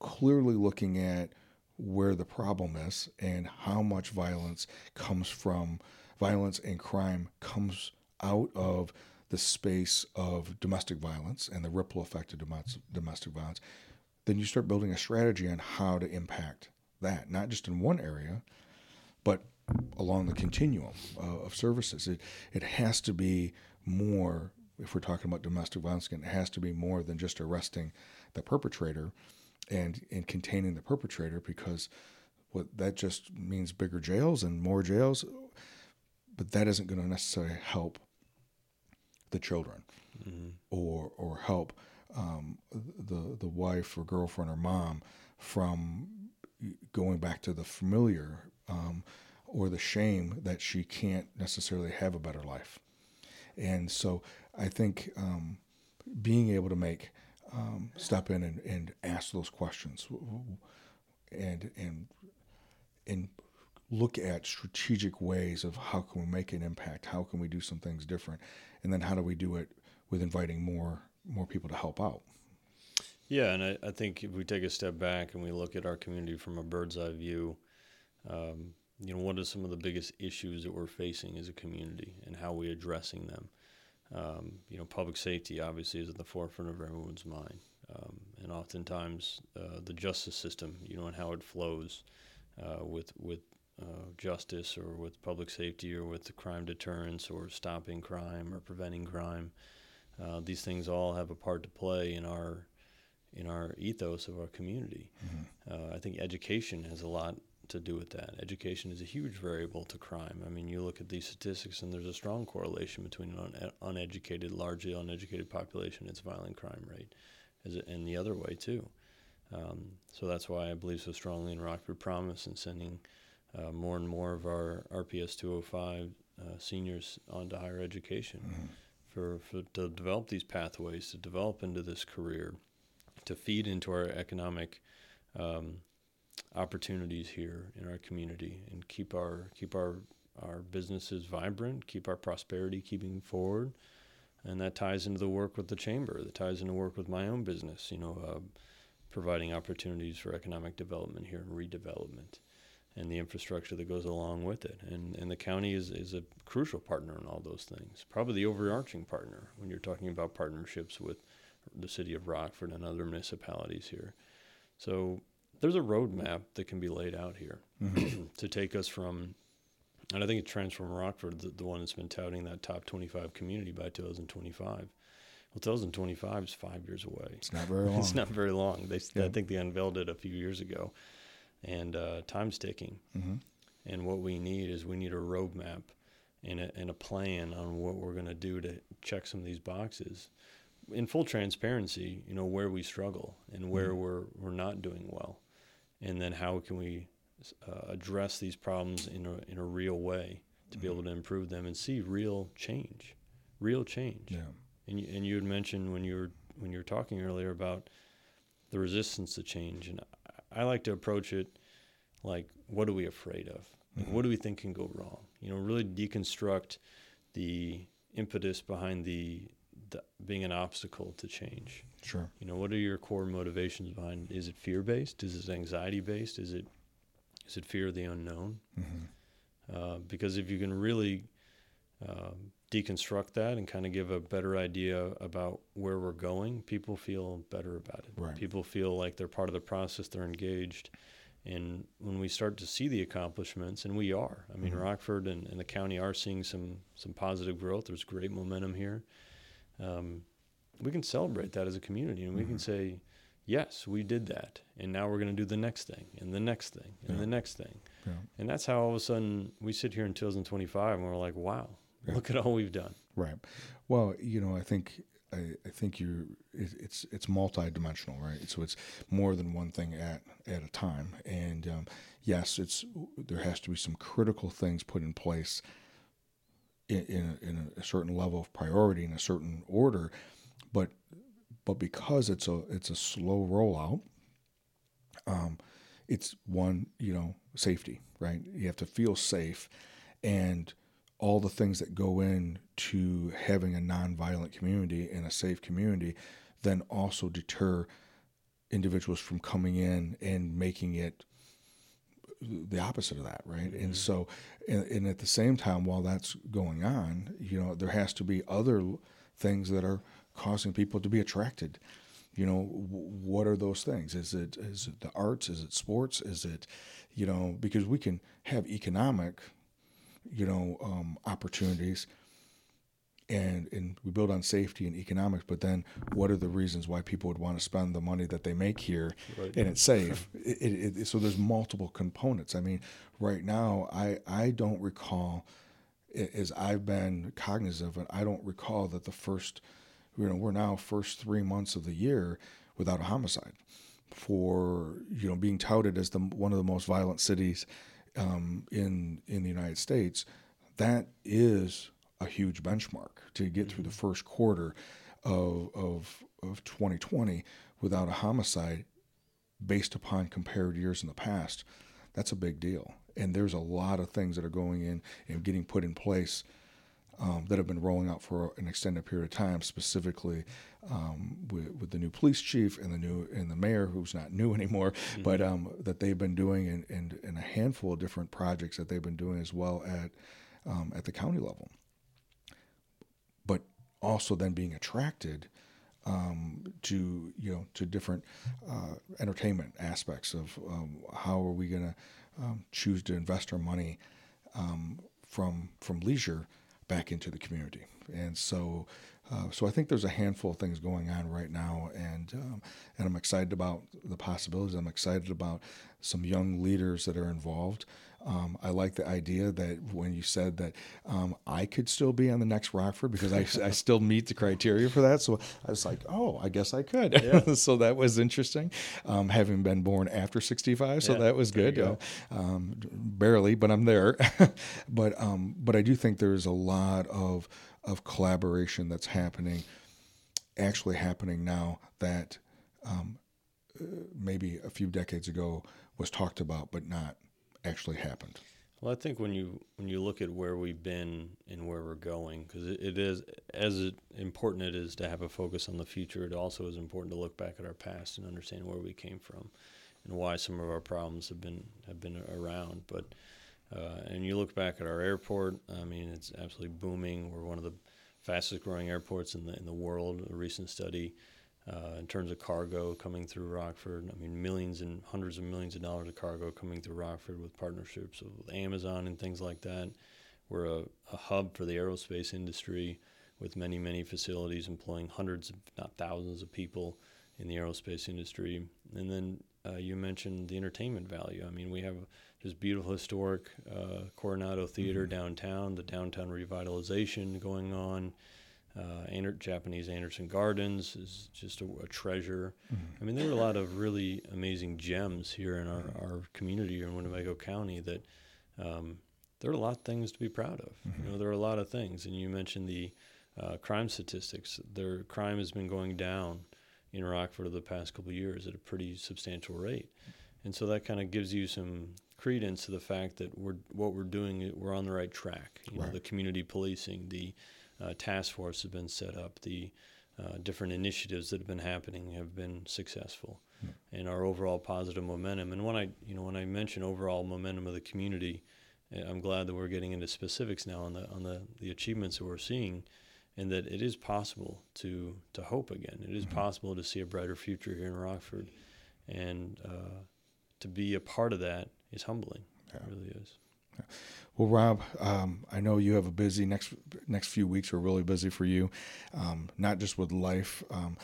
Clearly looking at where the problem is and how much violence comes from, violence and crime comes out of the space of domestic violence and the ripple effect of domestic violence, then you start building a strategy on how to impact that, not just in one area, but along the continuum uh, of services. It, it has to be more, if we're talking about domestic violence, it has to be more than just arresting the perpetrator and in containing the perpetrator, because what that just means bigger jails and more jails, but that isn't going to necessarily help the children mm-hmm. or or help um, the the wife or girlfriend or mom from going back to the familiar um, or the shame that she can't necessarily have a better life. And so I think um, being able to make Um, step in and, and ask those questions, and and and look at strategic ways of how can we make an impact, how can we do some things different, and then how do we do it with inviting more more people to help out. Yeah, and I, I think if we take a step back and we look at our community from a bird's eye view, um, you know, what are some of the biggest issues that we're facing as a community, and how are we addressing them? Um, you know, public safety obviously is at the forefront of everyone's mind, um, and oftentimes uh, the justice system, you know, and how it flows uh, with with uh, justice or with public safety or with the crime deterrence or stopping crime or preventing crime. Uh, these things all have a part to play in our in our ethos of our community. Mm-hmm. Uh, I think education has a lot to do with that. Education is a huge variable to crime. I mean, you look at these statistics and there's a strong correlation between an un- uneducated, largely uneducated population, its violent crime rate, as it, and the other way too. Um, so that's why I believe so strongly in Rockford Promise and sending uh, more and more of our R P S two oh five uh, seniors onto higher education mm-hmm. for, for to develop these pathways, to develop into this career, to feed into our economic um opportunities here in our community, and keep our keep our our businesses vibrant, keep our prosperity keeping forward. And that ties into the work with the chamber. That ties into work with my own business, you know, uh, providing opportunities for economic development here and redevelopment and the infrastructure that goes along with it. And and the county is, is a crucial partner in all those things, probably the overarching partner when you're talking about partnerships with the city of Rockford and other municipalities here. So there's a roadmap that can be laid out here mm-hmm. to take us from, and I think it's Transform Rockford, the, the one that's been touting that top twenty-five community by two thousand twenty-five. Well, two thousand twenty-five is five years away. It's not very long. It's not very long. They, yeah. I think they unveiled it a few years ago. And uh, time's ticking. Mm-hmm. And what we need is we need a roadmap and a, and a plan on what we're going to do to check some of these boxes. In full transparency, you know, where we struggle and where mm-hmm. we're we're not doing well. And then how can we uh, address these problems in a, in a real way to mm-hmm. be able to improve them and see real change, real change. Yeah. And you, and you had mentioned when you were when you were talking earlier about the resistance to change, and I like to approach it like, what are we afraid of? Like, mm-hmm. what do we think can go wrong? You know, really deconstruct the impetus behind the, the being an obstacle to change. Sure. You know, what are your core motivations behind? Is it fear-based? Is it anxiety-based? Is it is it fear of the unknown? Mm-hmm. Uh, because if you can really uh, deconstruct that and kind of give a better idea about where we're going, people feel better about it. Right. People feel like they're part of the process, they're engaged. And when we start to see the accomplishments, and we are, I mean, mm-hmm. Rockford and, and the county are seeing some some positive growth. There's great momentum here. Um, we can celebrate that as a community, and we mm-hmm. can say, yes, we did that. And now we're going to do the next thing and the next thing and yeah. the next thing. Yeah. And that's how all of a sudden we sit here in two thousand twenty-five and we're like, wow, yeah. look at all we've done. Right. Well, you know, I think, I, I think you're, it, it's, it's multidimensional, right? So it's more than one thing at, at a time. And, um, yes, it's, there has to be some critical things put in place in, in, a, in a certain level of priority in a certain order, but But because it's a it's a slow rollout, um, it's one, you know, safety, right? You have to feel safe, and all the things that go into having a nonviolent community and a safe community then also deter individuals from coming in and making it the opposite of that, right? Mm-hmm. And so, and, and at the same time, while that's going on, you know, there has to be other things that are causing people to be attracted. You know, what are those things? Is it is it the arts? Is it sports? Is it, you know, because we can have economic, you know, um, opportunities, and and we build on safety and economics. But then, what are the reasons why people would want to spend the money that they make here, right. and it's safe? it, it, it, so there's multiple components. I mean, right now, I I don't recall, as I've been cognizant of it, I don't recall that the first. You know, we're now first three months of the year without a homicide for, you know, being touted as the one of the most violent cities um, in in the United States. That is a huge benchmark to get through the first quarter of of, of twenty twenty without a homicide based upon compared years in the past. That's a big deal. And there's a lot of things that are going in and getting put in place Um, that have been rolling out for an extended period of time, specifically um, with, with the new police chief and the new and the mayor, who's not new anymore, mm-hmm. but um, that they've been doing in, in, in a handful of different projects that they've been doing as well at um, at the county level. But also then being attracted um, to you know to different uh, entertainment aspects of um, how are we going to um, choose to invest our money um, from from leisure back into the community. And so uh, so I think there's a handful of things going on right now, and um, and I'm excited about the possibilities. I'm excited about some young leaders that are involved. Um, I like the idea that when you said that um, I could still be on the Next Rockford because I, I still meet the criteria for that. So I was like, oh, I guess I could. Yeah. So that was interesting, um, having been born after sixty-five. Yeah, so that was good. Go. Uh, um, barely, but I'm there. but um, but I do think there's a lot of of collaboration that's happening, actually happening now that um, maybe a few decades ago was talked about but not actually happened. Well, I think when you when you look at where we've been and where we're going, because it, it is as important it is to have a focus on the future, it also is important to look back at our past and understand where we came from and why some of our problems have been have been around. But uh, and you look back at our airport, I mean, it's absolutely booming. We're one of the fastest growing airports in the in the world. A recent study uh, in terms of cargo coming through Rockford, I mean, millions and hundreds of millions of dollars of cargo coming through Rockford with partnerships with Amazon and things like that. We're a, a hub for the aerospace industry with many, many facilities employing hundreds, if not thousands, of people in the aerospace industry. And then uh, you mentioned the entertainment value. I mean, we have this beautiful historic uh, Coronado Theater mm-hmm. downtown, the downtown revitalization going on. Uh, Ander- Japanese Anderson Gardens is just a, a treasure. Mm-hmm. I mean, there are a lot of really amazing gems here in our, our community here in Winnebago County that um, there are a lot of things to be proud of. Mm-hmm. You know, there are a lot of things. And you mentioned the uh, crime statistics. Their crime has been going down in Rockford over the past couple of years at a pretty substantial rate. And so that kind of gives you some credence to the fact that we're what we're doing, we're on the right track. You right. know, the community policing, the Uh, task force has been set up. The uh, different initiatives that have been happening have been successful, mm-hmm. and our overall positive momentum. And when I, you know, when I mention overall momentum of the community, I'm glad that we're getting into specifics now on the on the, the achievements that we're seeing, and that it is possible to to hope again. It is mm-hmm. possible to see a brighter future here in Rockford, and uh, to be a part of that is humbling. Yeah. It really is. Well, Rob, um, I know you have a busy next next few weeks are really busy for you, um, not just with life. Um,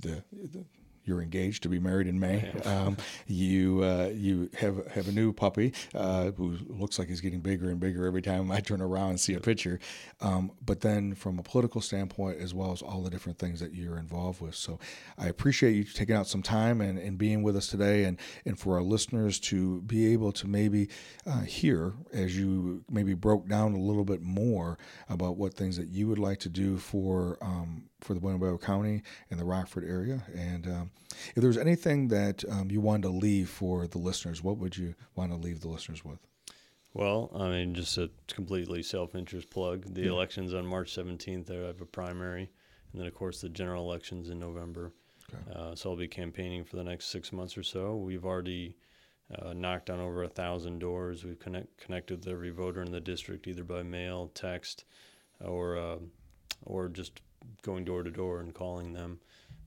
the, the, you're engaged to be married in May. Um, you uh, you have have a new puppy uh, who looks like he's getting bigger and bigger every time I turn around and see a picture. Um, but then from a political standpoint, as well as all the different things that you're involved with. So I appreciate you taking out some time and, and being with us today, and, and for our listeners to be able to maybe uh, hear, as you maybe broke down a little bit more about what things that you would like to do for um, for the Winnebago County and the Rockford area. And um, if there was anything that um, you wanted to leave for the listeners, what would you want to leave the listeners with? Well, I mean, just a completely self-interest plug. The yeah. election's on March seventeenth. I have a primary. And then, of course, the general election's in November. Okay. Uh, so I'll be campaigning for the next six months or so. We've already uh, knocked on over one thousand doors. We've connect, connected with every voter in the district, either by mail, text, or uh, or just going door to door and calling them.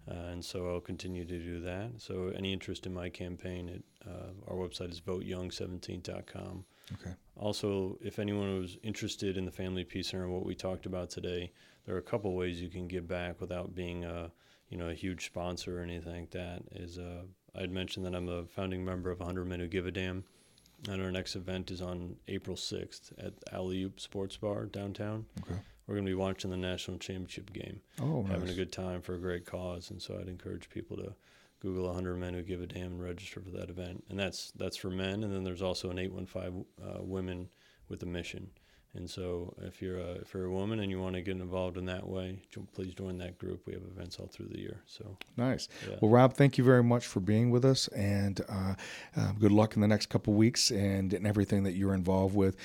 Uh, and so I'll continue to do that. So any interest in my campaign, at, uh, our website is vote young seventeen dot com. Okay. Also, if anyone was interested in the Family Peace Center and what we talked about today, there are a couple ways you can give back without being a, you know, a huge sponsor or anything like that. Is uh, I'd mentioned that I'm a founding member of one hundred Men Who Give a Damn, and our next event is on April sixth at Alley Oop Sports Bar downtown. Okay. We're going to be watching the national championship game, oh, nice. having a good time for a great cause. And so I'd encourage people to Google one hundred Men Who Give a Damn and register for that event. And that's that's for men. And then there's also an eight one five uh, Women with a Mission. And so if you're a, if you're a woman and you want to get involved in that way, please join that group. We have events all through the year. So nice. Yeah. Well, Rob, thank you very much for being with us, and uh, uh, good luck in the next couple of weeks and in everything that you're involved with.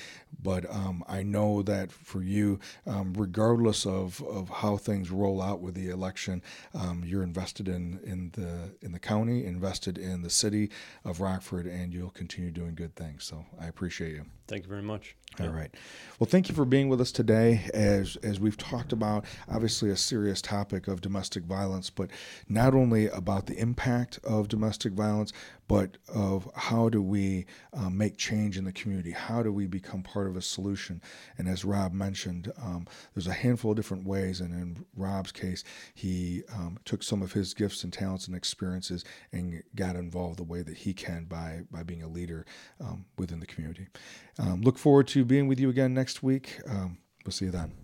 But um, I know that for you, um, regardless of, of how things roll out with the election, um, you're invested in, in the in the county, invested in the city of Rockford, and you'll continue doing good things. So I appreciate you. Thank you very much. All yeah. right. Well, thank you for being with us today as as we've talked about, obviously, a serious topic of domestic violence, but not only about the impact of domestic violence, but of how do we uh, make change in the community? How do we become part of a solution? And as Rob mentioned, um, there's a handful of different ways. And in Rob's case, he um, took some of his gifts and talents and experiences and got involved the way that he can by, by being a leader um, within the community. Um, look forward to being with you again next week. Um, we'll see you then.